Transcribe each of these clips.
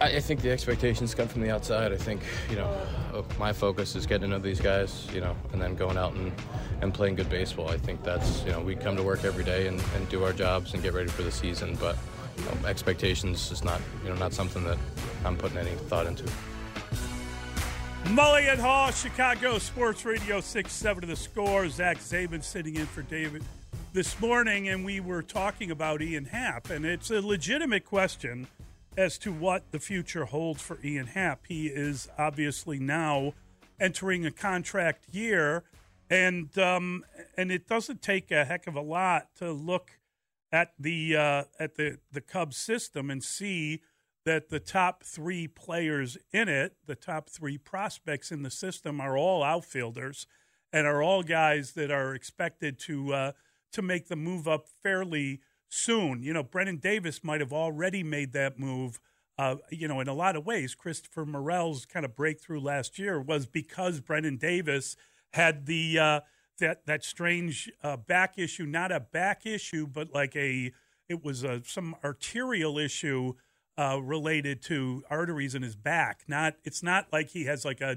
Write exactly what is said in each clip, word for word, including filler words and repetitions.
I think the expectations come from the outside. I think, you know, my focus is getting to know these guys, you know, and then going out and, and playing good baseball. I think that's, you know, we come to work every day and, and do our jobs and get ready for the season. But you know, expectations is not, you know, not something that I'm putting any thought into. Mully and Haw, Chicago Sports Radio six seven to The Score. Zach Zabin sitting in for David this morning, and we were talking about Ian Happ, and it's a legitimate question as to what the future holds for Ian Happ. He is obviously now entering a contract year, and um, and it doesn't take a heck of a lot to look at the uh, at the, the Cubs system and see that the top three players in it, the top three prospects in the system, are all outfielders and are all guys that are expected to uh, to make the move up fairly soon. You know, Brennan Davis might have already made that move. Uh, you know, in a lot of ways, Christopher Morel's kind of breakthrough last year was because Brennan Davis had the uh, that that strange uh, back issue, not a back issue, but like a it was a, some arterial issue uh, related to arteries in his back. Not it's not like he has like a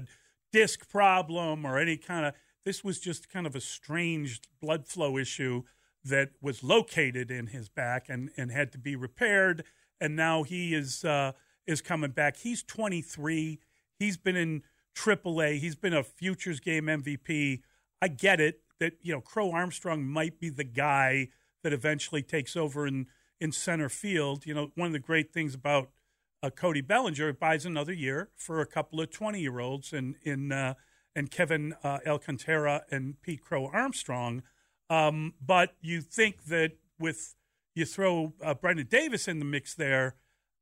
disc problem or any kind of. This was just kind of a strange blood flow issue that was located in his back and, and had to be repaired, and now he is uh, is coming back. He's twenty-three. He's been in triple A. He's been a futures game M V P. I get it that, you know, Crow Armstrong might be the guy that eventually takes over in, in center field. You know, one of the great things about uh, Cody Bellinger, it buys another year for a couple of twenty-year-olds and in, in, uh, and Kevin uh, Alcantara and Pete Crow Armstrong. Um, but you think that with you throw uh, Brendan Davis in the mix there,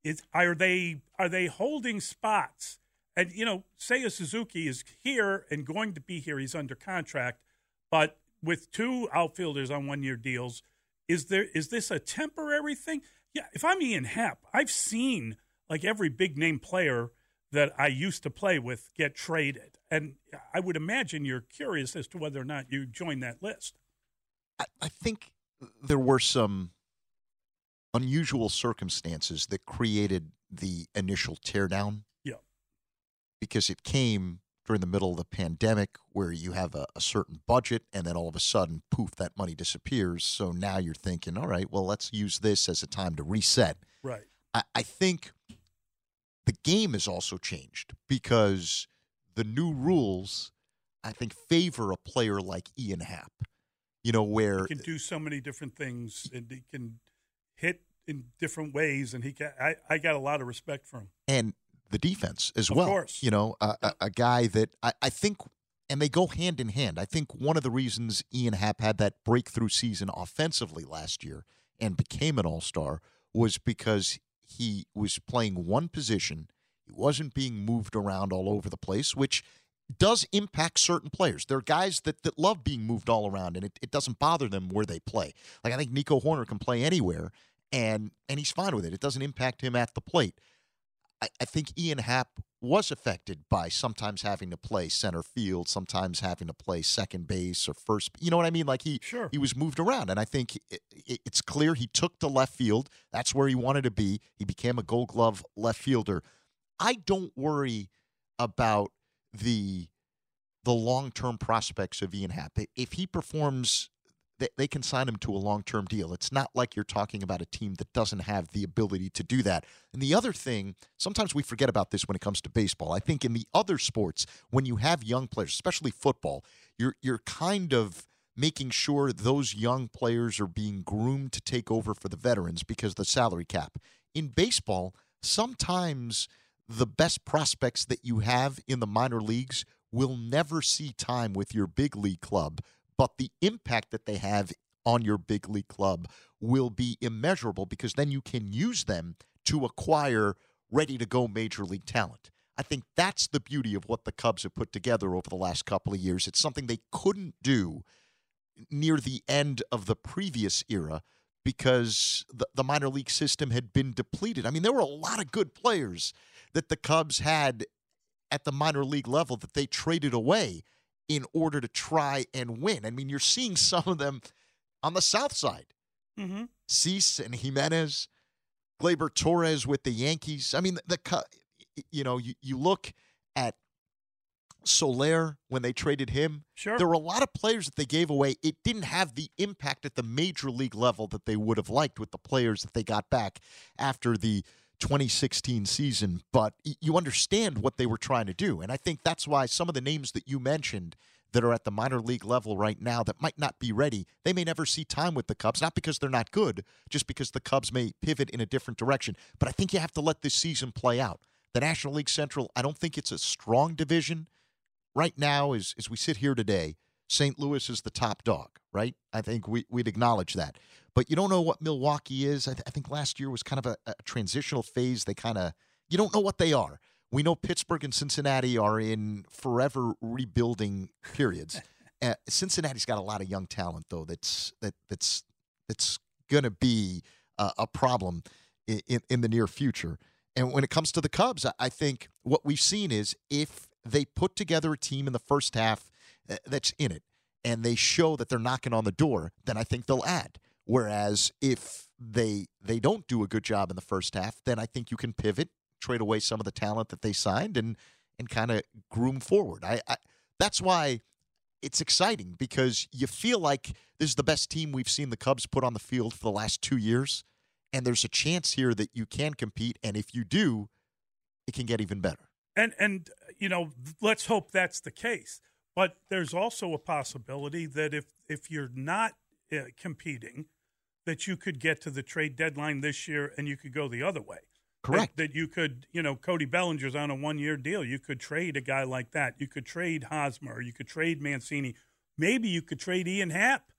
is are they are they holding spots? And you know, Seiya Suzuki is here and going to be here. He's under contract, but with two outfielders on one-year deals, is there is this a temporary thing? Yeah, if I'm Ian Happ, I've seen like every big name player that I used to play with get traded, and I would imagine you're curious as to whether or not you join that list. I think there were some unusual circumstances that created the initial teardown. Yeah. Because it came during the middle of the pandemic where you have a, a certain budget and then all of a sudden, poof, that money disappears. So now you're thinking, all right, well, let's use this as a time to reset. Right. I, I think the game has also changed because the new rules, I think, favor a player like Ian Happ. You know, where he can do so many different things and he can hit in different ways. And he can, I, I got a lot of respect for him. And the defense as well. Of course. You know, a, a, a guy that I, I think, and they go hand in hand. I think one of the reasons Ian Happ had that breakthrough season offensively last year and became an all-star was because he was playing one position. He wasn't being moved around all over the place, which does impact certain players. There are guys that, that love being moved all around, and it, it doesn't bother them where they play. Like, I think Nico Horner can play anywhere, and and he's fine with it. It doesn't impact him at the plate. I, I think Ian Happ was affected by sometimes having to play center field, sometimes having to play second base or first. You know what I mean? Like, he, sure. he was moved around, and I think it, it, it's clear he took to left field. That's where he wanted to be. He became a Gold Glove left fielder. I don't worry about the the long-term prospects of Ian Happ. If he performs they, they can sign him to a long-term deal. It's not like you're talking about a team that doesn't have the ability to do that. And the other thing, sometimes we forget about this when it comes to baseball. I think in the other sports, when you have young players, especially football, you're you're kind of making sure those young players are being groomed to take over for the veterans because of the salary cap. In baseball, sometimes the best prospects that you have in the minor leagues will never see time with your big league club, but the impact that they have on your big league club will be immeasurable because then you can use them to acquire ready-to-go major league talent. I think that's the beauty of what the Cubs have put together over the last couple of years. It's something they couldn't do near the end of the previous era because the, the minor league system had been depleted. I mean, there were a lot of good players that the Cubs had at the minor league level that they traded away in order to try and win. I mean, you're seeing some of them on the south side. Mm-hmm. Cease and Jimenez, Gleyber Torres with the Yankees. I mean, the, the you know, you, you look at Soler when they traded him. Sure. There were a lot of players that they gave away. It didn't have the impact at the major league level that they would have liked with the players that they got back after the twenty sixteen season, but you understand what they were trying to do. And I think that's why some of the names that you mentioned that are at the minor league level right now that might not be ready, they may never see time with the Cubs, not because they're not good, just because the Cubs may pivot in a different direction. But I think you have to let this season play out. The National League Central, I don't think it's a strong division. Right now, as, as we sit here today, Saint Louis is the top dog, right? I think we, we'd acknowledge that. But you don't know what Milwaukee is. I, th- I think last year was kind of a, a transitional phase. They kind of, you don't know what they are. We know Pittsburgh and Cincinnati are in forever rebuilding periods. uh, Cincinnati's got a lot of young talent, though, that's that that's that's going to be uh, a problem in, in, in the near future. And when it comes to the Cubs, I, I think what we've seen is if they put together a team in the first half that's in it, and they show that they're knocking on the door, then I think they'll add. Whereas if they they don't do a good job in the first half, then I think you can pivot, trade away some of the talent that they signed, and and kind of groom forward. I, I that's why it's exciting, because you feel like this is the best team we've seen the Cubs put on the field for the last two years, and there's a chance here that you can compete, and if you do, it can get even better. And and you know, let's hope that's the case. But there's also a possibility that if, if you're not uh, competing, that you could get to the trade deadline this year and you could go the other way. Correct. That, that you could, you know, Cody Bellinger's on a one-year deal. You could trade a guy like that. You could trade Hosmer. You could trade Mancini. Maybe you could trade Ian Happ.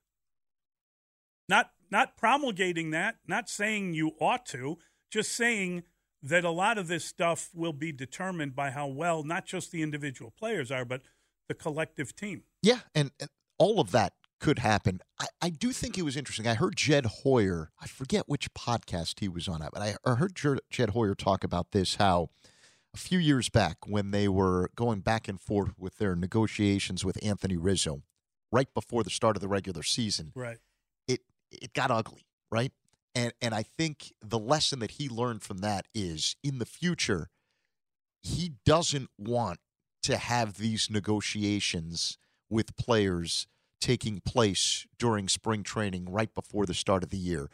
Not not promulgating that, not saying you ought to, just saying that a lot of this stuff will be determined by how well not just the individual players are, but the collective team. Yeah, and, and all of that could happen. I, I do think it was interesting. I heard Jed Hoyer, I forget which podcast he was on at, but I, I heard Jed Hoyer talk about this, how a few years back when they were going back and forth with their negotiations with Anthony Rizzo right before the start of the regular season, right, it it got ugly, right? And and I think the lesson that he learned from that is in the future, he doesn't want to have these negotiations with players taking place during spring training right before the start of the year,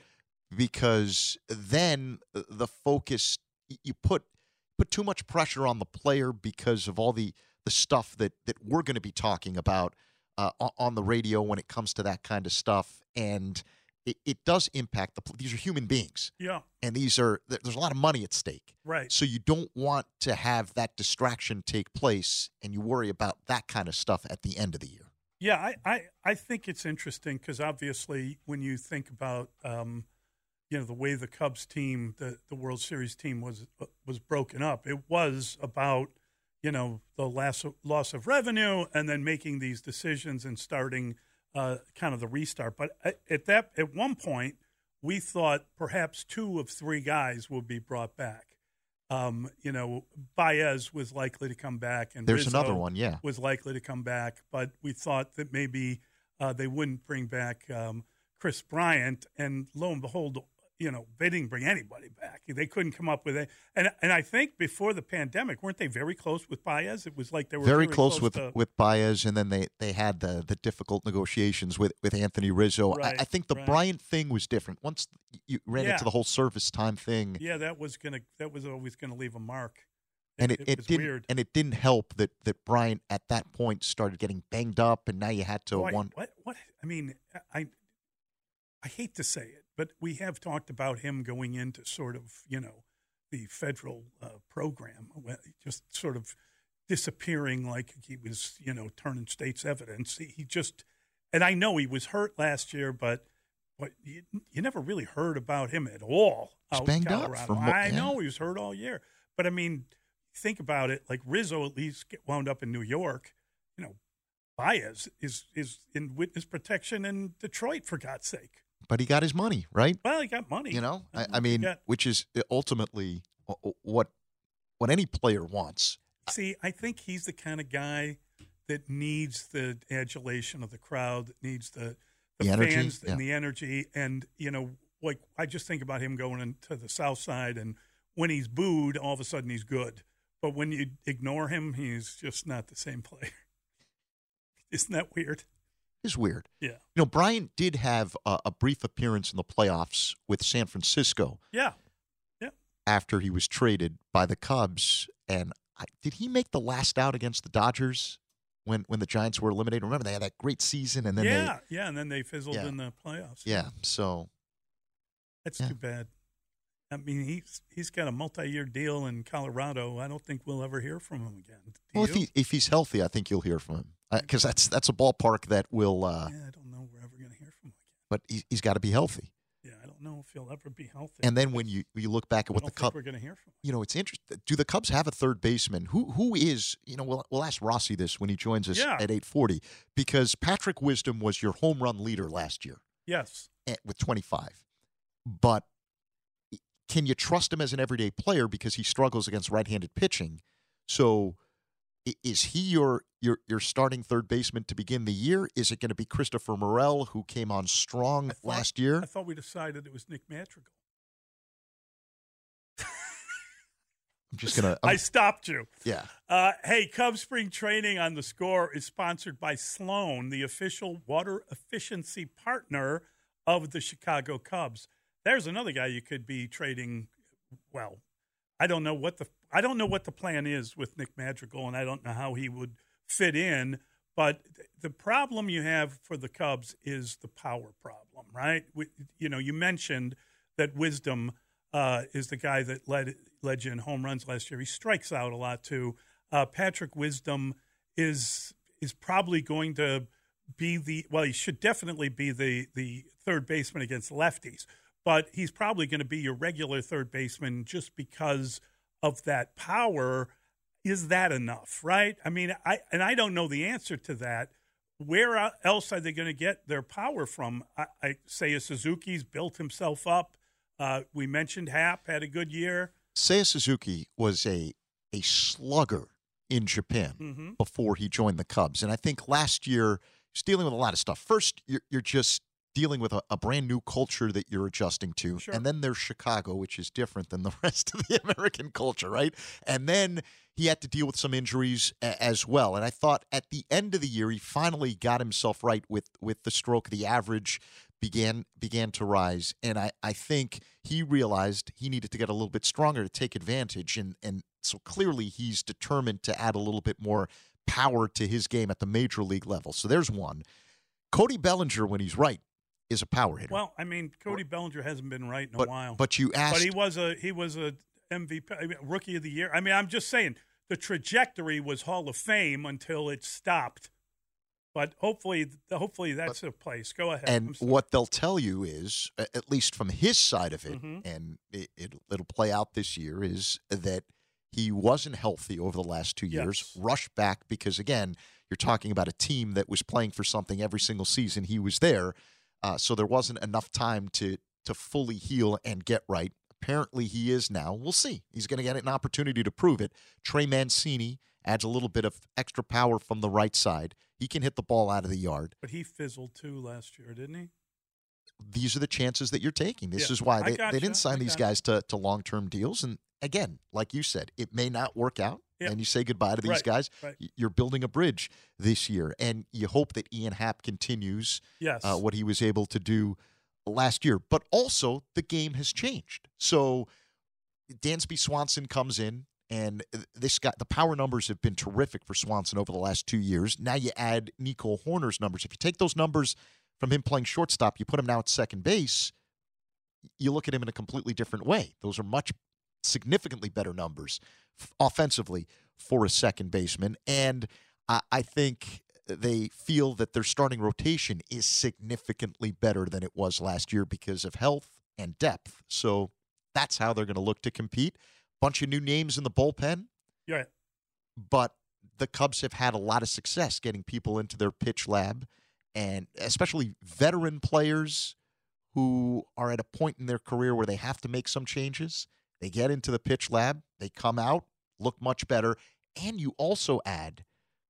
because then the focus, you put put too much pressure on the player because of all the, the stuff that, that we're going to be talking about uh, on the radio when it comes to that kind of stuff. And it, it does impact the – these are human beings. Yeah. And these are – there's a lot of money at stake. Right. So you don't want to have that distraction take place, and you worry about that kind of stuff at the end of the year. Yeah, I, I, I think it's interesting because obviously when you think about, um, you know, the way the Cubs team, the, the World Series team was was broken up, it was about, you know, the last loss of revenue and then making these decisions and starting – Uh, kind of the restart. But at that, at one point, we thought perhaps two of three guys would be brought back. Um, you know, Baez was likely to come back, and there's Rizzo another one, yeah, was likely to come back. But we thought that maybe uh, they wouldn't bring back um, Chris Bryant, and lo and behold, you know, they didn't bring anybody back. They couldn't come up with it. And and I think before the pandemic, weren't they very close with Baez? It was like they were very, very close, close with, to... with Baez, and then they, they had the, the difficult negotiations with, with Anthony Rizzo. Right, I, I think the right. Bryant thing was different. Once you ran yeah. into the whole service time thing. Yeah, that was gonna that was always going to leave a mark. It, and it, it, it didn't weird. and it didn't help that, that Bryant at that point started getting banged up, and now you had to Boy, one. What what I mean I I hate to say it, but we have talked about him going into sort of, you know, the federal uh, program, just sort of disappearing like he was, you know, turning state's evidence. He, he just, and I know he was hurt last year, but but you, you never really heard about him at all. He's banged up. From, I yeah. know he was hurt all year, but I mean, think about it. Like Rizzo at least get wound up in New York, you know. Baez is is in witness protection in Detroit, for God's sake. But he got his money, right? Well, he got money. You know, I, I mean, got, which is ultimately what what any player wants. See, I think he's the kind of guy that needs the adulation of the crowd, that needs the, the, the energy, fans yeah. and the energy. And, you know, like I just think about him going into the South Side, and when he's booed, all of a sudden he's good. But when you ignore him, he's just not the same player. Isn't that weird? It's weird. Yeah. You know, Bryant did have a, a brief appearance in the playoffs with San Francisco. Yeah. Yeah. After he was traded by the Cubs. And I, did he make the last out against the Dodgers when, when the Giants were eliminated? Remember, they had that great season. and then Yeah, they, yeah, and then they fizzled yeah. in the playoffs. Yeah, so. That's yeah. too bad. I mean, he's he's got a multi-year deal in Colorado. I don't think we'll ever hear from him again. Do well, if, he, if he's healthy, I think you'll hear from him. Because that's that's a ballpark that will. Uh, yeah, I don't know if we're ever going to hear from him again. But he, he's got to be healthy. Yeah, I don't know if he'll ever be healthy. And then when you, you look back at what the Cubs, we're going to hear from him. You know, it's interesting. Do the Cubs have a third baseman? Who who is? You know, we'll we'll ask Rossi this when he joins us yeah. at eight forty, because Patrick Wisdom was your home run leader last year. Yes, at, with twenty five, but can you trust him as an everyday player because he struggles against right-handed pitching? So. Is he your, your your starting third baseman to begin the year? Is it going to be Christopher Morel, who came on strong thought, last year? I thought we decided it was Nick Madrigal. I'm just going to... I stopped you. Yeah. Uh, hey, Cubs Spring Training on The Score is sponsored by Sloan, the official water efficiency partner of the Chicago Cubs. There's another guy you could be trading, well... I don't know what the I don't know what the plan is with Nick Madrigal, and I don't know how he would fit in. But the problem you have for the Cubs is the power problem, right? We, you know, you mentioned that Wisdom uh, is the guy that led led you in home runs last year. He strikes out a lot too. Uh, Patrick Wisdom is is probably going to be the well, he should definitely be the the third baseman against lefties. But he's probably going to be your regular third baseman just because of that power. Is that enough, right? I mean, I and I don't know the answer to that. Where else are they going to get their power from? I, I Seiya Suzuki's built himself up. Uh, we mentioned Happ had a good year. Seiya Suzuki was a a slugger in Japan mm-hmm. before he joined the Cubs. And I think last year he's dealing with a lot of stuff. First, you're, you're just – dealing with a, a brand new culture that you're adjusting to. Sure. And then there's Chicago, which is different than the rest of the American culture, right? And then he had to deal with some injuries a- as well. And I thought at the end of the year, he finally got himself right with, with the stroke. The average began began to rise. And I, I think he realized he needed to get a little bit stronger to take advantage. And, and so clearly he's determined to add a little bit more power to his game at the major league level. So there's one. Cody Bellinger, when he's right, is a power hitter. Well, I mean, Cody Bellinger hasn't been right in a but, while. But you asked. But he was a he was a M V P, I mean, rookie of the year. I mean, I'm just saying the trajectory was Hall of Fame until it stopped. But hopefully, hopefully that's but, a place. Go ahead. And what they'll tell you is, at least from his side of it, mm-hmm. and it, it, it'll play out this year, is that he wasn't healthy over the last two years. Yes. Rushed back because again, you're talking about a team that was playing for something every single season he was there. Uh, so there wasn't enough time to to fully heal and get right. Apparently he is now. We'll see. He's going to get an opportunity to prove it. Trey Mancini adds a little bit of extra power from the right side. He can hit the ball out of the yard. But he fizzled too last year, didn't he? these are the chances that you're taking. This yeah, is why they, they didn't sign these guys to, to long-term deals. And again, like you said, it may not work out. Yeah. And you say goodbye to these right, guys. Right. You're building a bridge this year. And you hope that Ian Happ continues yes. uh, what he was able to do last year. But also, the game has changed. So Dansby Swanson comes in, and this guy, the power numbers have been terrific for Swanson over the last two years. Now you add Nico Horner's numbers. If you take those numbers from him playing shortstop, you put him now at second base, you look at him in a completely different way. Those are much significantly better numbers f- offensively for a second baseman. And uh, I think they feel that their starting rotation is significantly better than it was last year because of health and depth. So that's how they're going to look to compete. Bunch of new names in the bullpen. Yeah. But the Cubs have had a lot of success getting people into their pitch lab, and especially veteran players who are at a point in their career where they have to make some changes. They get into the pitch lab, they come out, look much better, and you also add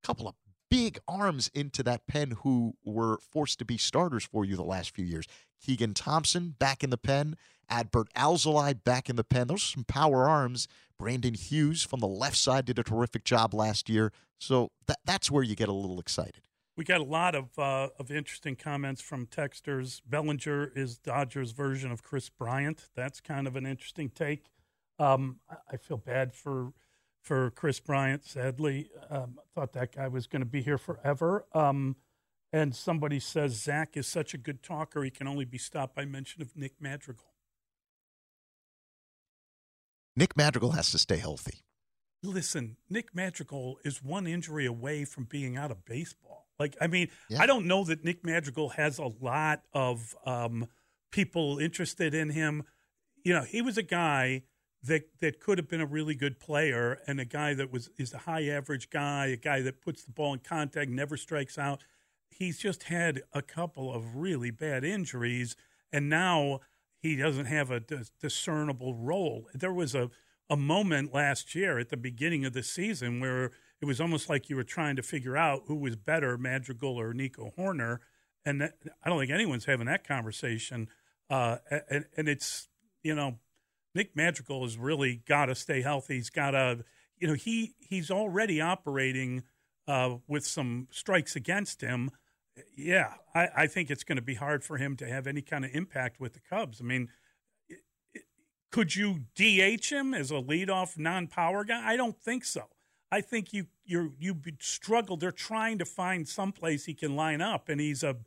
a couple of big arms into that pen who were forced to be starters for you the last few years. Keegan Thompson back in the pen, Adbert Alzolay back in the pen. Those are some power arms. Brandon Hughes from the left side did a terrific job last year. So that, that's where you get a little excited. We got a lot of uh, of interesting comments from texters. Bellinger is Dodgers' version of Chris Bryant. That's kind of an interesting take. Um, I feel bad for for Chris Bryant, sadly. Um, I thought that guy was going to be here forever. Um, and somebody says, Zach is such a good talker, he can only be stopped by mention of Nick Madrigal. Nick Madrigal has to stay healthy. Listen, Nick Madrigal is one injury away from being out of baseball. Like, I mean, yeah. I don't know that Nick Madrigal has a lot of um, people interested in him. You know, he was a guy that that could have been a really good player and a guy that was is a high average guy, a guy that puts the ball in contact, never strikes out. He's just had a couple of really bad injuries, and now he doesn't have a discernible role. There was a, a moment last year at the beginning of the season where it was almost like you were trying to figure out who was better, Madrigal or Nico Horner, and that, I don't think anyone's having that conversation. Uh, and, and it's, you know, Nick Madrigal has really got to stay healthy. He's got to, you know, he he's already operating uh, with some strikes against him. Yeah, I, I think it's going to be hard for him to have any kind of impact with the Cubs. I mean, could you D H him as a leadoff non-power guy? I don't think so. I think you you you struggle. They're trying to find someplace he can line up, and he's a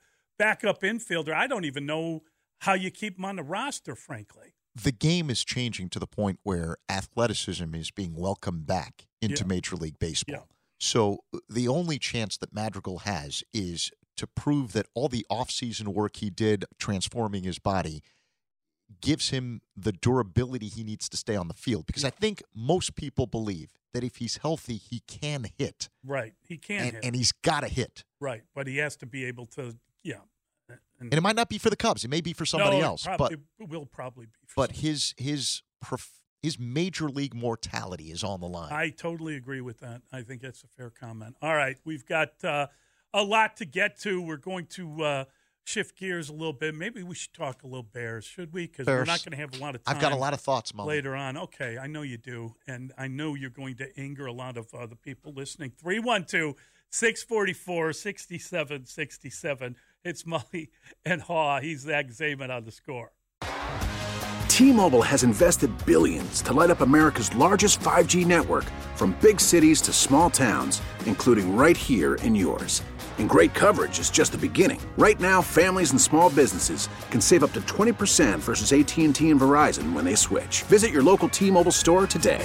backup infielder. I don't even know how you keep him on the roster, frankly. The game is changing to the point where athleticism is being welcomed back into yeah. Major League Baseball. Yeah. So the only chance that Madrigal has is to prove that all the offseason work he did transforming his body gives him the durability he needs to stay on the field. Because I think most people believe that if he's healthy, he can hit. Right. He can and, hit. And he's got to hit. Right. But he has to be able to, yeah. And, and it might not be for the Cubs. It may be for somebody no, else. Prob- but, it will probably be for But somebody. his his prof- his major league mortality is on the line. I totally agree with that. I think that's a fair comment. All right. We've got uh, – a lot to get to. We're going to uh, shift gears a little bit. Maybe we should talk a little Bears, should we? Because we're not going to have a lot of time. I've got a lot of thoughts, Mom. Later on. Okay, I know you do, and I know you're going to anger a lot of uh, the people listening. three one two, six four four, six seven six seven. It's Molly and Haw. He's Zach Zeman on The Score. T-Mobile has invested billions to light up America's largest five G network, from big cities to small towns, including right here in yours. And great coverage is just the beginning. Right now, families and small businesses can save up to twenty percent versus A T and T and Verizon when they switch. Visit your local T-Mobile store today.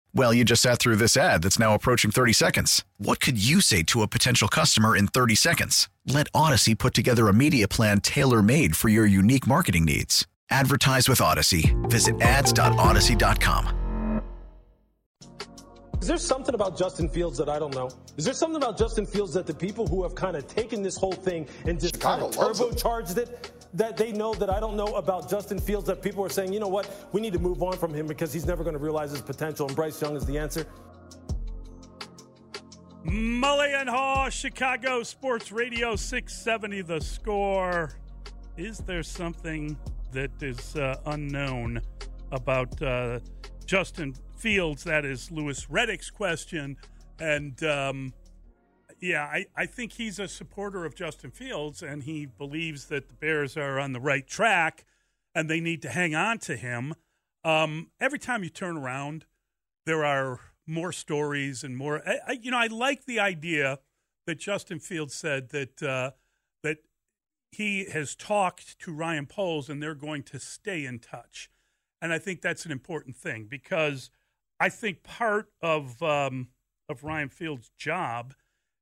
Well, you just sat through this ad that's now approaching thirty seconds. What could you say to a potential customer in thirty seconds? Let Odyssey put together a media plan tailor-made for your unique marketing needs. Advertise with Odyssey. Visit ads dot odyssey dot com. Is there something about Justin Fields that I don't know? Is there something about Justin Fields that the people who have kind of taken this whole thing and just kind of turbocharged it, that they know that I don't know about Justin Fields, that people are saying, you know what, we need to move on from him because he's never going to realize his potential and Bryce Young is the answer? Mully and Haw, Chicago Sports Radio six seventy The Score. Is there something that is uh, unknown about uh, Justin Fields? That is Lewis Reddick's question. And um, yeah, I, I think he's a supporter of Justin Fields, and he believes that the Bears are on the right track and they need to hang on to him. Um, every time you turn around, there are more stories and more. I, I, you know, I like the idea that Justin Fields said that uh, that he has talked to Ryan Poles and they're going to stay in touch. And I think that's an important thing, because I think part of um, of Ryan Fields' job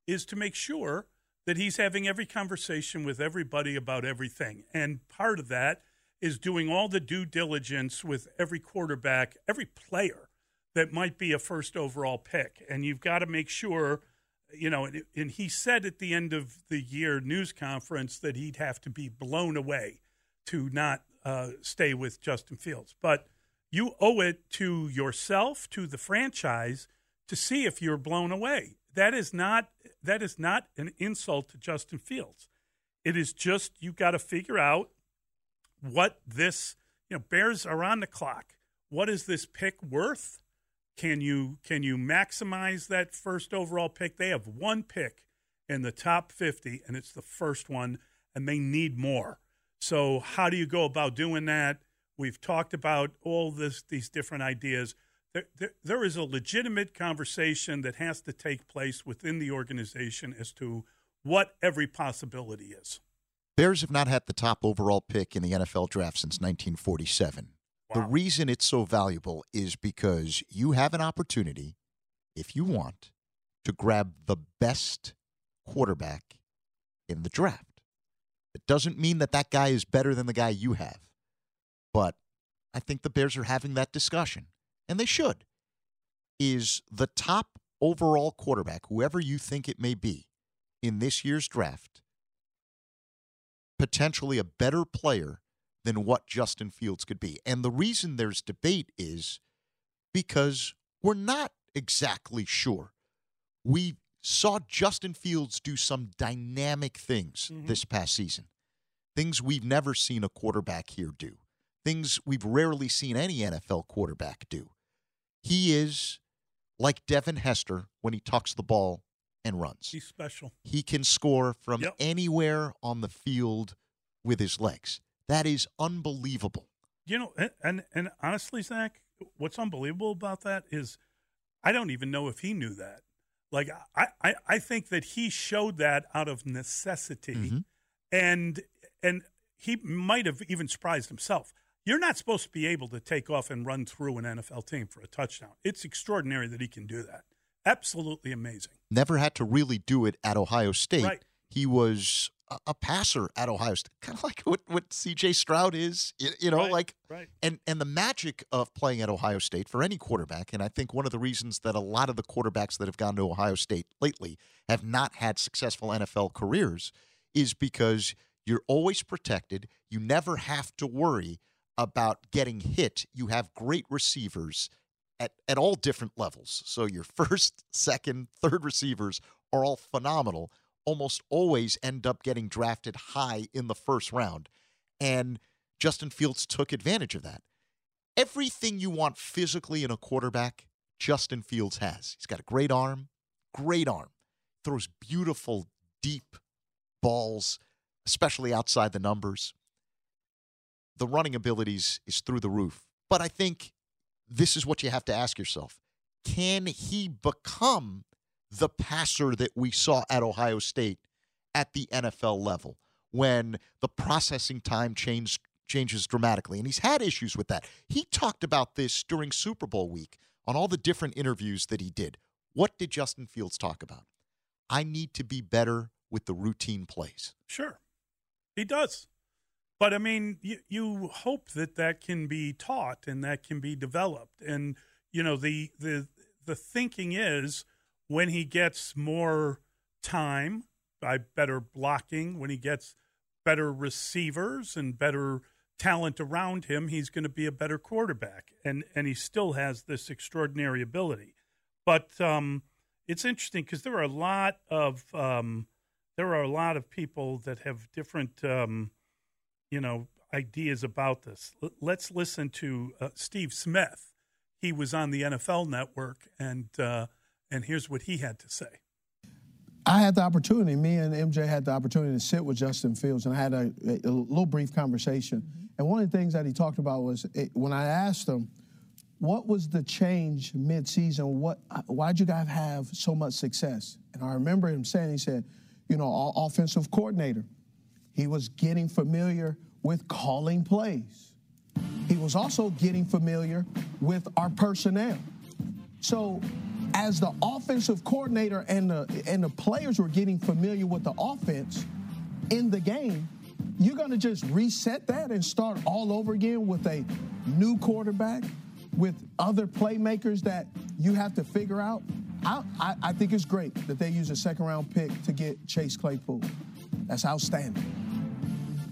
is to make sure that he's having every conversation with everybody about everything. And part of that is doing all the due diligence with every quarterback, every player that might be a first overall pick. And you've got to make sure, you know, and, and he said at the end of the year news conference that he'd have to be blown away to not uh, stay with Justin Fields. But you owe it to yourself, to the franchise, to see if you're blown away. That is not that is not an insult to Justin Fields. It is just you got to figure out what this, you know, Bears are on the clock. What is this pick worth? Can you can you maximize that first overall pick? They have one pick in the top fifty, and it's the first one, and they need more. So how do you go about doing that? We've talked about all this, these different ideas. There, there, there is a legitimate conversation that has to take place within the organization as to what every possibility is. Bears have not had the top overall pick in the N F L draft since nineteen forty-seven. Wow. The reason it's so valuable is because you have an opportunity, if you want, to grab the best quarterback in the draft. It doesn't mean that that guy is better than the guy you have. But I think the Bears are having that discussion, and they should. Is the top overall quarterback, whoever you think it may be, in this year's draft, potentially a better player than what Justin Fields could be? And the reason there's debate is because we're not exactly sure. We saw Justin Fields do some dynamic things mm-hmm. this past season, things we've never seen a quarterback here do. Things we've rarely seen any N F L quarterback do. He is like Devin Hester when he tucks the ball and runs. He's special. He can score from yep. anywhere on the field with his legs. That is unbelievable. You know, and, and and honestly, Zach, what's unbelievable about that is I don't even know if he knew that. Like, I, I, I think that he showed that out of necessity. Mm-hmm. And and he might have even surprised himself. You're not supposed to be able to take off and run through an N F L team for a touchdown. It's extraordinary that he can do that. Absolutely amazing. Never had to really do it at Ohio State. Right. He was a passer at Ohio State, kind of like what, what C J Stroud is, you know, right, like, right. And, and the magic of playing at Ohio State for any quarterback, and I think one of the reasons that a lot of the quarterbacks that have gone to Ohio State lately have not had successful N F L careers, is because you're always protected. You never have to worry about getting hit. You have great receivers at, at all different levels. So your first, second, third receivers are all phenomenal, almost always end up getting drafted high in the first round. And Justin Fields took advantage of that. Everything you want physically in a quarterback, Justin Fields has. He's got a great arm, great arm, throws beautiful, deep balls, especially outside the numbers. The running abilities is through the roof. But I think this is what you have to ask yourself. Can he become the passer that we saw at Ohio State at the N F L level when the processing time change, changes dramatically? And he's had issues with that. He talked about this during Super Bowl week on all the different interviews that he did. What did Justin Fields talk about? I need to be better with the routine plays. Sure. He does. But, I mean, you, you hope that that can be taught and that can be developed. And, you know, the the the thinking is when he gets more time by better blocking, when he gets better receivers and better talent around him, he's going to be a better quarterback. And, and he still has this extraordinary ability. But um, it's interesting because there are a lot of um, there are a lot of people that have different um, – you know, ideas about this. Let's listen to uh, Steve Smith. He was on the N F L Network, and uh, and here's what he had to say. I had the opportunity, me and M J had the opportunity to sit with Justin Fields, and I had a, a little brief conversation. Mm-hmm. And one of the things that he talked about was it, when I asked him, what was the change midseason? What, why'd you guys have so much success? And I remember him saying, he said, you know, offensive coordinator. He was getting familiar with calling plays. He was also getting familiar with our personnel. So as the offensive coordinator and the, and the players were getting familiar with the offense in the game, you're going to just reset that and start all over again with a new quarterback, with other playmakers that you have to figure out. I, I, I think it's great that they use a second-round pick to get Chase Claypool. That's outstanding.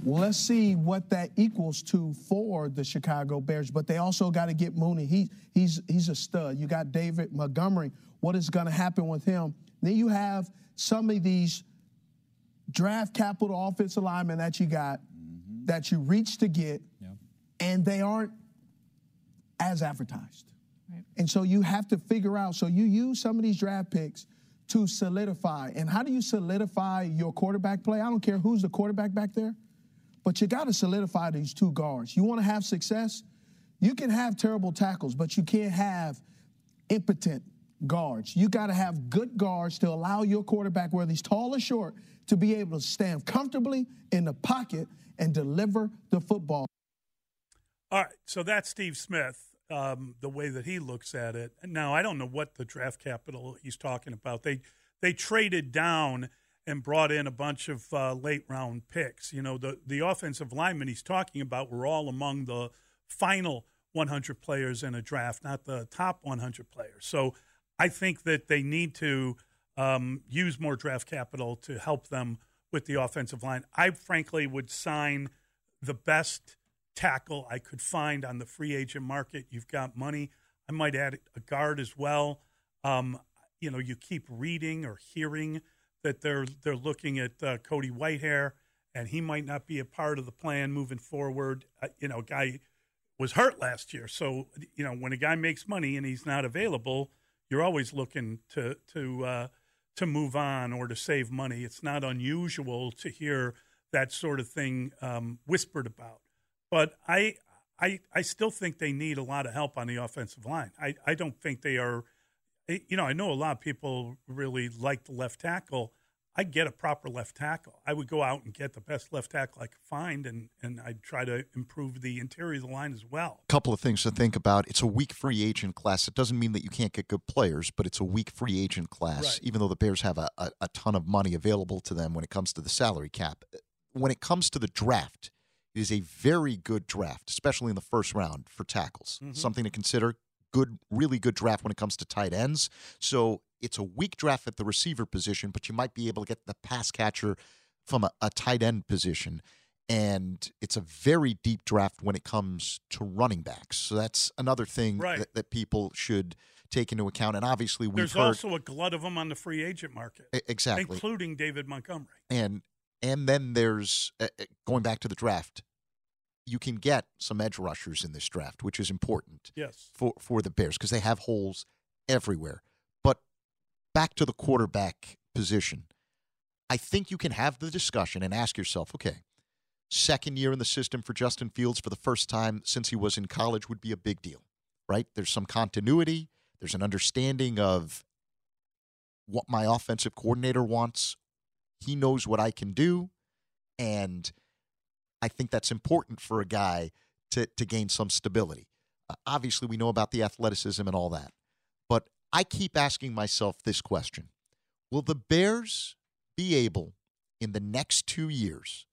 Let's see what that equals to for the Chicago Bears. But they also got to get Mooney. He, he's, he's a stud. You got David Montgomery. What is going to happen with him? Then you have some of these draft capital offensive linemen that you got, mm-hmm. that you reach to get, yeah. and they aren't as advertised. Right. And so you have to figure out. So you use some of these draft picks to solidify. And how do you solidify your quarterback play? I don't care who's the quarterback back there. But you got to solidify these two guards. You want to have success? You can have terrible tackles, but you can't have impotent guards. You got to have good guards to allow your quarterback, whether he's tall or short, to be able to stand comfortably in the pocket and deliver the football. All right, so that's Steve Smith, um, the way that he looks at it. Now, I don't know what the draft capital he's talking about. They they traded down and brought in a bunch of uh, late-round picks. You know, the, the offensive linemen he's talking about were all among the final one hundred players in a draft, not the top one hundred players. So I think that they need to um, use more draft capital to help them with the offensive line. I, frankly, would sign the best tackle I could find on the free agent market. You've got money. I might add a guard as well. Um, you know, you keep reading or hearing that they're they're looking at uh, Cody Whitehair, and he might not be a part of the plan moving forward. Uh, you know, guy was hurt last year, so you know when a guy makes money and he's not available, you're always looking to to uh, to move on or to save money. It's not unusual to hear that sort of thing um, whispered about. But I I I still think they need a lot of help on the offensive line. I, I don't think they are. You know, I know a lot of people really like the left tackle. I'd get a proper left tackle. I would go out and get the best left tackle I could find, and, and I'd try to improve the interior of the line as well. A couple of things to think about. It's a weak free agent class. It doesn't mean that you can't get good players, but it's a weak free agent class, right. Even though the Bears have a, a, a ton of money available to them when it comes to the salary cap. When it comes to the draft, it is a very good draft, especially in the first round for tackles. Mm-hmm. Something to consider. Good, really good draft when it comes to tight ends. So it's a weak draft at the receiver position, but you might be able to get the pass catcher from a, a tight end position. And it's a very deep draft when it comes to running backs. So that's another thing right. that, that people should take into account. And obviously, we've There's heard, also a glut of them on the free agent market. Exactly. Including David Montgomery. And, and then there's, uh, going back to the draft, you can get some edge rushers in this draft, which is important yes. for, for the Bears because they have holes everywhere. But back to the quarterback position, I think you can have the discussion and ask yourself, okay, second year in the system for Justin Fields for the first time since he was in college would be a big deal, right? There's some continuity. There's an understanding of what my offensive coordinator wants. He knows what I can do, and I think that's important for a guy to, to gain some stability. Uh, obviously, we know about the athleticism and all that. But I keep asking myself this question. Will the Bears be able, in the next two years,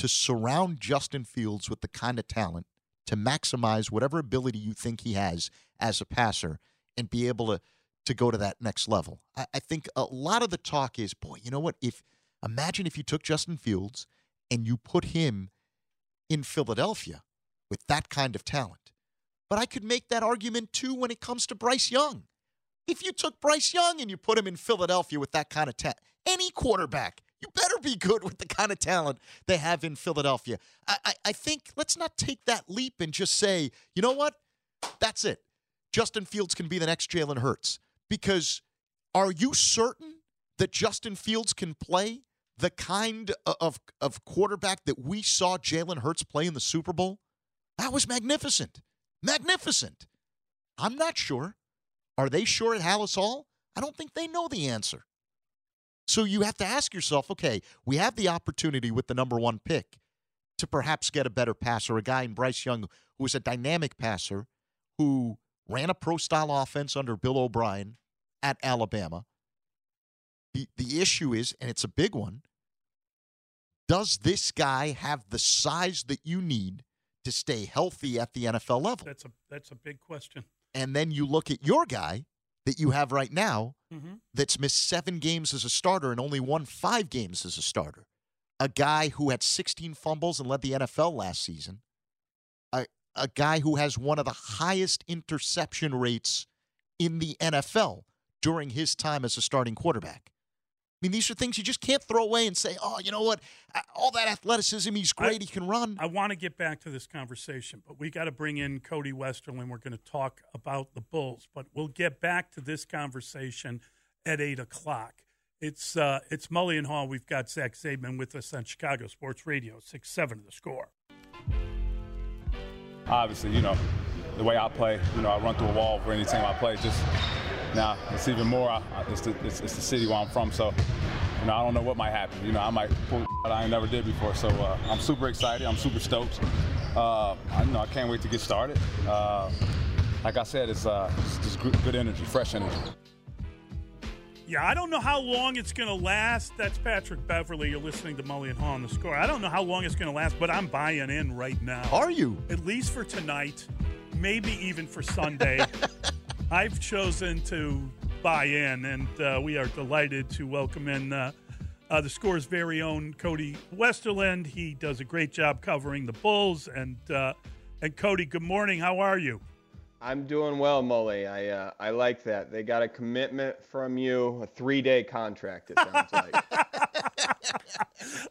to surround Justin Fields with the kind of talent to maximize whatever ability you think he has as a passer and be able to, to go to that next level. I, I think a lot of the talk is, boy, you know what? If imagine if you took Justin Fields and you put him in Philadelphia with that kind of talent. But I could make that argument, too, when it comes to Bryce Young. If you took Bryce Young and you put him in Philadelphia with that kind of talent, any quarterback, you better be good with the kind of talent they have in Philadelphia. I, I, I think let's not take that leap and just say, you know what? That's it. Justin Fields can be the next Jalen Hurts. Because are you certain that Justin Fields can play the kind of, of quarterback that we saw Jalen Hurts play in the Super Bowl? That was magnificent. Magnificent. I'm not sure. Are they sure at Hallis Hall? I don't think they know the answer. So you have to ask yourself, okay, we have the opportunity with the number one pick to perhaps get a better passer, a guy in Bryce Young who is a dynamic passer who ran a pro-style offense under Bill O'Brien at Alabama. The, the issue is, and it's a big one, does this guy have the size that you need to stay healthy at the N F L level? That's a that's a big question. And then you look at your guy that you have right now mm-hmm. that's missed seven games as a starter and only won five games as a starter. A guy who had sixteen fumbles and led the N F L last season. A, a guy who has one of the highest interception rates in the N F L during his time as a starting quarterback. I mean, these are things you just can't throw away and say, oh, you know what, all that athleticism, he's great, I, he can run. I want to get back to this conversation, but we got to bring in Cody Westerlund. We're going to talk about the Bulls, but we'll get back to this conversation at eight o'clock. It's, uh, it's Mully and Hall. We've got Zach Zabin with us on Chicago Sports Radio, six seven The Score. Obviously, you know, the way I play, you know, I run through a wall for any team I play, just – Now, it's even more, I, it's, the, it's, it's the city where I'm from, so, you know, I don't know what might happen. You know, I might pull that I ain't never did before, so uh, I'm super excited. I'm super stoked. Uh, I, you know, I can't wait to get started. Uh, like I said, it's, uh, it's just good energy, fresh energy. Yeah, I don't know how long it's going to last. That's Patrick Beverley. You're listening to Mully and Hall on The Score. I don't know how long it's going to last, but I'm buying in right now. Are you? At least for tonight, maybe even for Sunday. I've chosen to buy in, and uh, we are delighted to welcome in uh, uh, The Score's very own Cody Westerlund. He does a great job covering the Bulls. And uh, and Cody, good morning. How are you? I'm doing well, Mully. I uh, I like that. They got a commitment from you, a three-day contract, it sounds like.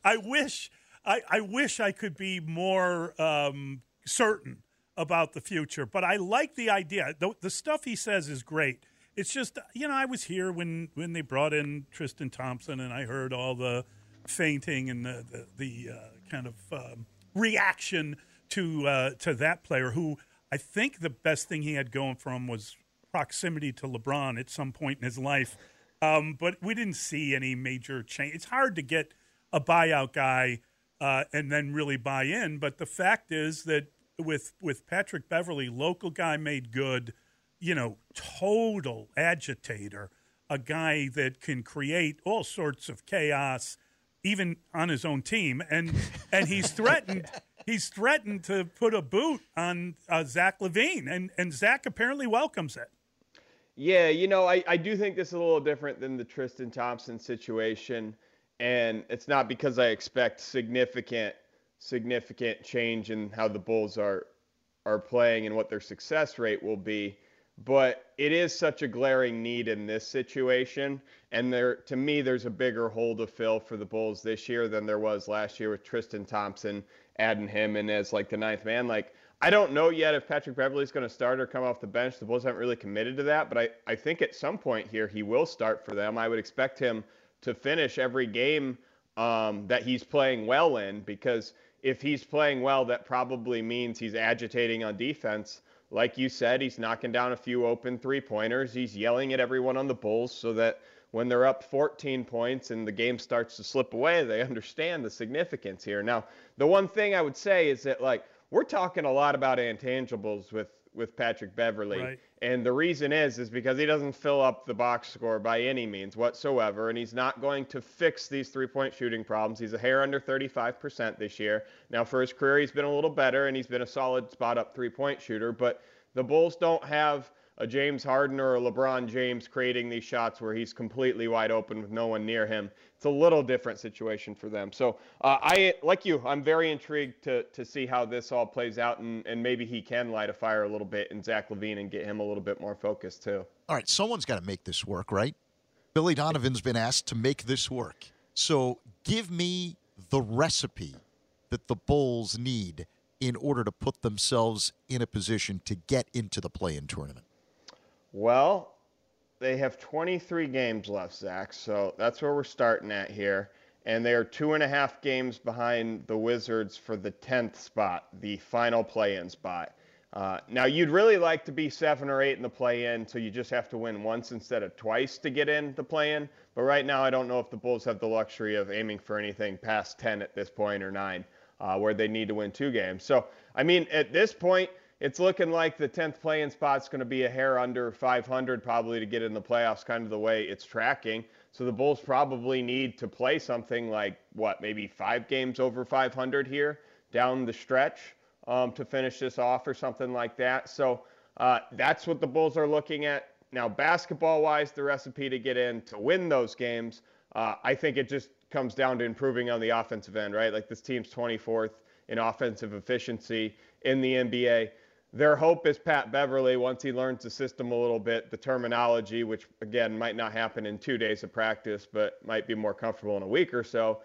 I wish I, I wish I could be more um, certain about the future, but I like the idea. The, the stuff he says is great. It's just, you know, I was here when, when they brought in Tristan Thompson, and I heard all the fainting and the the, the uh, kind of um, reaction to uh, to that player, who I think the best thing he had going for him was proximity to LeBron at some point in his life. Um, but we didn't see any major change. It's hard to get a buyout guy uh, and then really buy in, but the fact is that with with Patrick Beverley, local guy made good, you know, total agitator, a guy that can create all sorts of chaos, even on his own team. And and he's threatened he's threatened to put a boot on uh, Zach LaVine, and, and Zach apparently welcomes it. Yeah, you know, I, I do think this is a little different than the Tristan Thompson situation, and it's not because I expect significant significant change in how the Bulls are are playing and what their success rate will be, but it is such a glaring need in this situation, and there, to me, there's a bigger hole to fill for the Bulls this year than there was last year with Tristan Thompson, adding him in as like the ninth man. Like, I don't know yet if Patrick Beverley's going to start or come off the bench. The Bulls haven't really committed to that, but I, I think at some point here he will start for them. I would expect him to finish every game um, that he's playing well in, because if he's playing well, that probably means he's agitating on defense. Like you said, he's knocking down a few open three-pointers. He's yelling at everyone on the Bulls so that when they're up fourteen points and the game starts to slip away, they understand the significance here. Now, the one thing I would say is that, like, we're talking a lot about intangibles with, with Patrick Beverley. Right. And the reason is, is because he doesn't fill up the box score by any means whatsoever, and he's not going to fix these three-point shooting problems. He's a hair under thirty-five percent this year. Now, for his career, he's been a little better, and he's been a solid spot-up three-point shooter, but the Bulls don't have a James Harden or a LeBron James creating these shots where he's completely wide open with no one near him. It's a little different situation for them. So uh, I, like you, I'm very intrigued to to see how this all plays out, and, and maybe he can light a fire a little bit in Zach LaVine and get him a little bit more focused too. All right, someone's got to make this work, right? Billy Donovan's been asked to make this work. So give me the recipe that the Bulls need in order to put themselves in a position to get into the play-in tournament. Well, they have twenty-three games left, Zach, so that's where we're starting at here. And they are two and a half games behind the Wizards for the tenth spot, the final play-in spot. Uh, now, you'd really like to be seven or eight in the play-in, so you just have to win once instead of twice to get in the play-in. But right now, I don't know if the Bulls have the luxury of aiming for anything past ten at this point or nine, uh, where they need to win two games. So, I mean, at this point, it's looking like the tenth play-in spot's going to be a hair under five hundred probably to get in the playoffs, kind of the way it's tracking. So the Bulls probably need to play something like, what, maybe five games over five hundred here down the stretch um, to finish this off or something like that. So uh, that's what the Bulls are looking at. Now, basketball-wise, the recipe to get in to win those games, uh, I think it just comes down to improving on the offensive end, right? Like, this team's twenty-fourth in offensive efficiency in the N B A. Their hope is Pat Beverley, once he learns the system a little bit, the terminology, which, again, might not happen in two days of practice, but might be more comfortable in a week or so.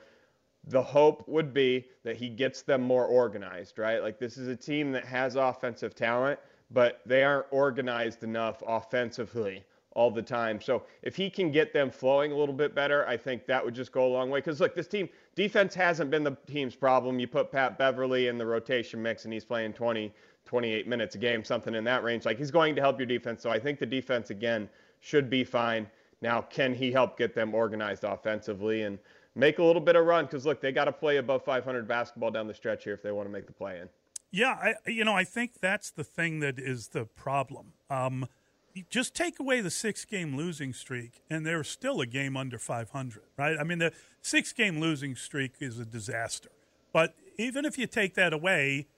The hope would be that he gets them more organized, right? Like, this is a team that has offensive talent, but they aren't organized enough offensively all the time. So if he can get them flowing a little bit better, I think that would just go a long way. Because, look, this team, defense hasn't been the team's problem. You put Pat Beverley in the rotation mix, and he's playing twenty, twenty-eight minutes a game, something in that range. Like, he's going to help your defense. So I think the defense, again, should be fine. Now, can he help get them organized offensively and make a little bit of run? Because, look, they got to play above five hundred basketball down the stretch here if they want to make the play-in. Yeah, I, you know, I think that's the thing that is the problem. Um, just take away the six-game losing streak, and they're still a game under five hundred, right? I mean, the six-game losing streak is a disaster. But even if you take that away,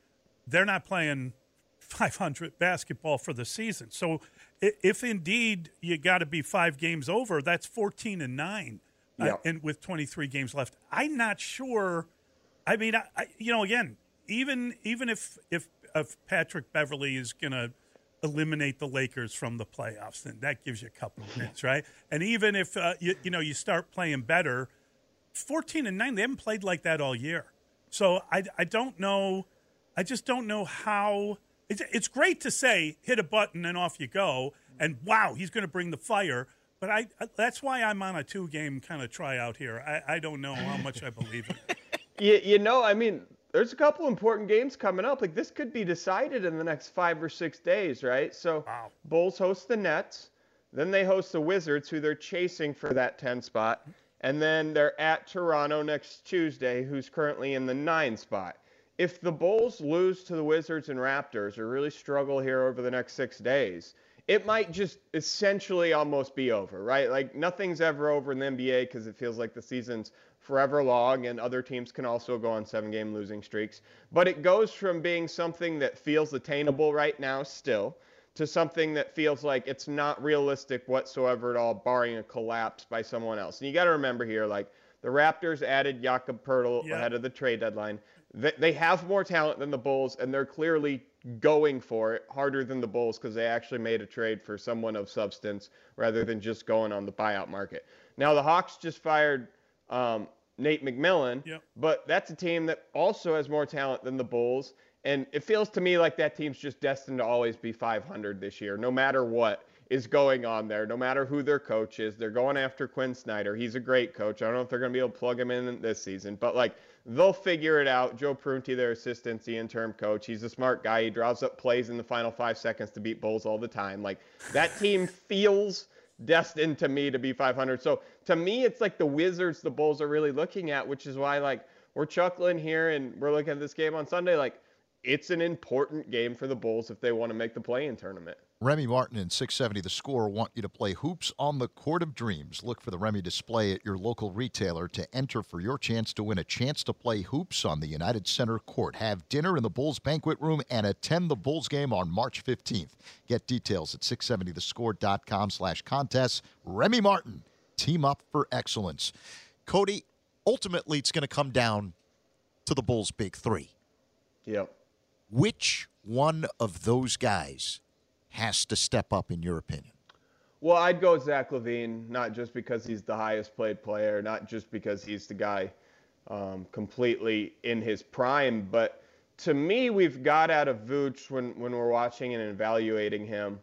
they're not playing five hundred basketball for the season. So if indeed you got to be five games over, that's fourteen and nine, yeah. uh, and with twenty-three games left. I'm not sure. I mean, I, I, you know, again, even even if if, if Patrick Beverley is going to eliminate the Lakers from the playoffs, then that gives you a couple of minutes, right? And even if uh, you, you know you start playing better, fourteen and nine, they haven't played like that all year. So I I don't know. I just don't know how – it's great to say hit a button and off you go, and wow, he's going to bring the fire. But I that's why I'm on a two-game kind of tryout here. I, I don't know how much I believe in it. You, you know, I mean, there's a couple important games coming up. Like, this could be decided in the next five or six days, right? So wow. Bulls host the Nets. Then they host the Wizards, who they're chasing for that ten spot. And then they're at Toronto next Tuesday, who's currently in the nine spot. If the Bulls lose to the Wizards and Raptors or really struggle here over the next six days, it might just essentially almost be over, right? Like, nothing's ever over in the N B A because it feels like the season's forever long, and other teams can also go on seven-game losing streaks. But it goes from being something that feels attainable right now still to something that feels like it's not realistic whatsoever at all, barring a collapse by someone else. And you got to remember here, like, the Raptors added Jakob Poeltl yeah. ahead of the trade deadline. They have more talent than the Bulls, and they're clearly going for it harder than the Bulls because they actually made a trade for someone of substance rather than just going on the buyout market. Now, the Hawks just fired um, Nate McMillan, yep. but that's a team that also has more talent than the Bulls, and it feels to me like that team's just destined to always be five hundred this year, no matter what is going on there, no matter who their coach is. They're going after Quinn Snyder. He's a great coach. I don't know if they're going to be able to plug him in this season, but, like, they'll figure it out. Joe Prunty, their assistant, the interim coach, he's a smart guy. He draws up plays in the final five seconds to beat Bulls all the time. Like, that team feels destined to me to be five hundred. So, to me, it's like the Wizards the Bulls are really looking at, which is why, like, we're chuckling here and we're looking at this game on Sunday. Like, it's an important game for the Bulls if they want to make the play-in tournament. Remy Martin and six seventy The Score want you to play hoops on the court of dreams. Look for the Remy display at your local retailer to enter for your chance to win a chance to play hoops on the United Center court. Have dinner in the Bulls banquet room and attend the Bulls game on March fifteenth. Get details at six seventy the score dot com slash contests. Remy Martin, team up for excellence. Cody, ultimately it's going to come down to the Bulls' big three. Yep. Which one of those guys has to step up, in your opinion? Well, I'd go with Zach LaVine, not just because he's the highest played player, not just because he's the guy um, completely in his prime, but to me, we've got out of Vooch when, when we're watching and evaluating him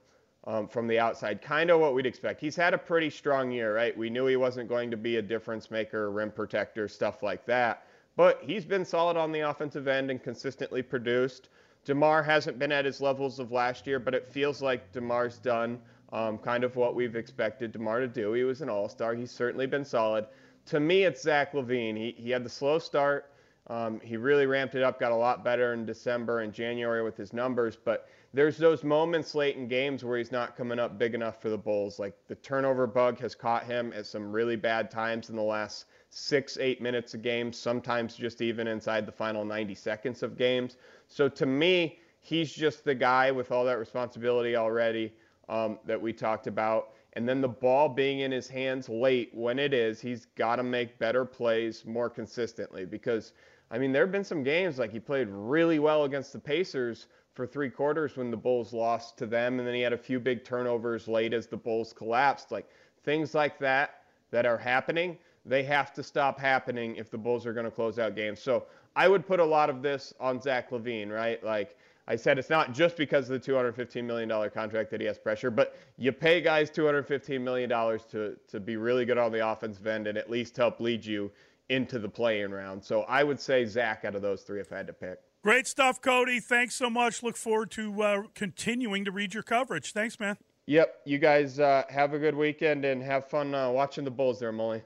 um, from the outside, kind of what we'd expect. He's had a pretty strong year, right? We knew he wasn't going to be a difference maker, rim protector, stuff like that, but he's been solid on the offensive end and consistently produced. DeMar hasn't been at his levels of last year, but it feels like DeMar's done um, kind of what we've expected DeMar to do. He was an all-star. He's certainly been solid. To me, it's Zach LaVine. He, he had the slow start. Um, he really ramped it up, got a lot better in December and January with his numbers, but there's those moments late in games where he's not coming up big enough for the Bulls. Like the turnover bug has caught him at some really bad times in the last six, eight minutes a game, sometimes just even inside the final ninety seconds of games. So to me, he's just the guy with all that responsibility already um, that we talked about. And then the ball being in his hands late when it is, he's got to make better plays more consistently because, I mean, there have been some games like he played really well against the Pacers for three quarters when the Bulls lost to them. And then he had a few big turnovers late as the Bulls collapsed. Like things like that that are happening, they have to stop happening if the Bulls are going to close out games. So I would put a lot of this on Zach LaVine, right? Like I said, it's not just because of the two hundred fifteen million dollars contract that he has pressure, but you pay guys two hundred fifteen million dollars to, to be really good on the offensive end and at least help lead you into the play-in round. So I would say Zach out of those three if I had to pick. Great stuff, Cody. Thanks so much. Look forward to uh, continuing to read your coverage. Thanks, man. Yep, you guys uh, have a good weekend and have fun uh, watching the Bulls there, Molly.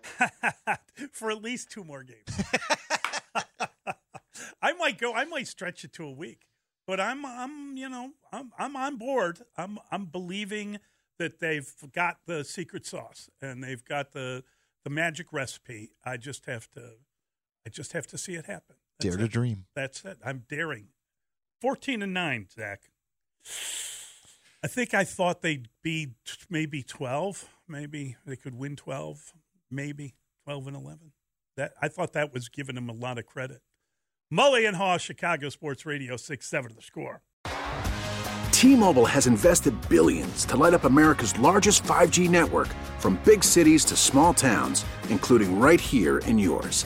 For at least two more games. I might go. I might stretch it to a week, but I'm, I'm, you know, I'm, I'm on board. I'm, I'm believing that they've got the secret sauce and they've got the the magic recipe. I just have to, I just have to see it happen. That's Dare it. to dream. That's it. I'm daring. Fourteen and nine, Zach. I think I thought they'd be maybe twelve, maybe they could win twelve, maybe twelve and eleven. That I thought that was giving them a lot of credit. Mully and Haw, Chicago Sports Radio, six seventy The Score. T-Mobile has invested billions to light up America's largest five G network from big cities to small towns, including right here in yours.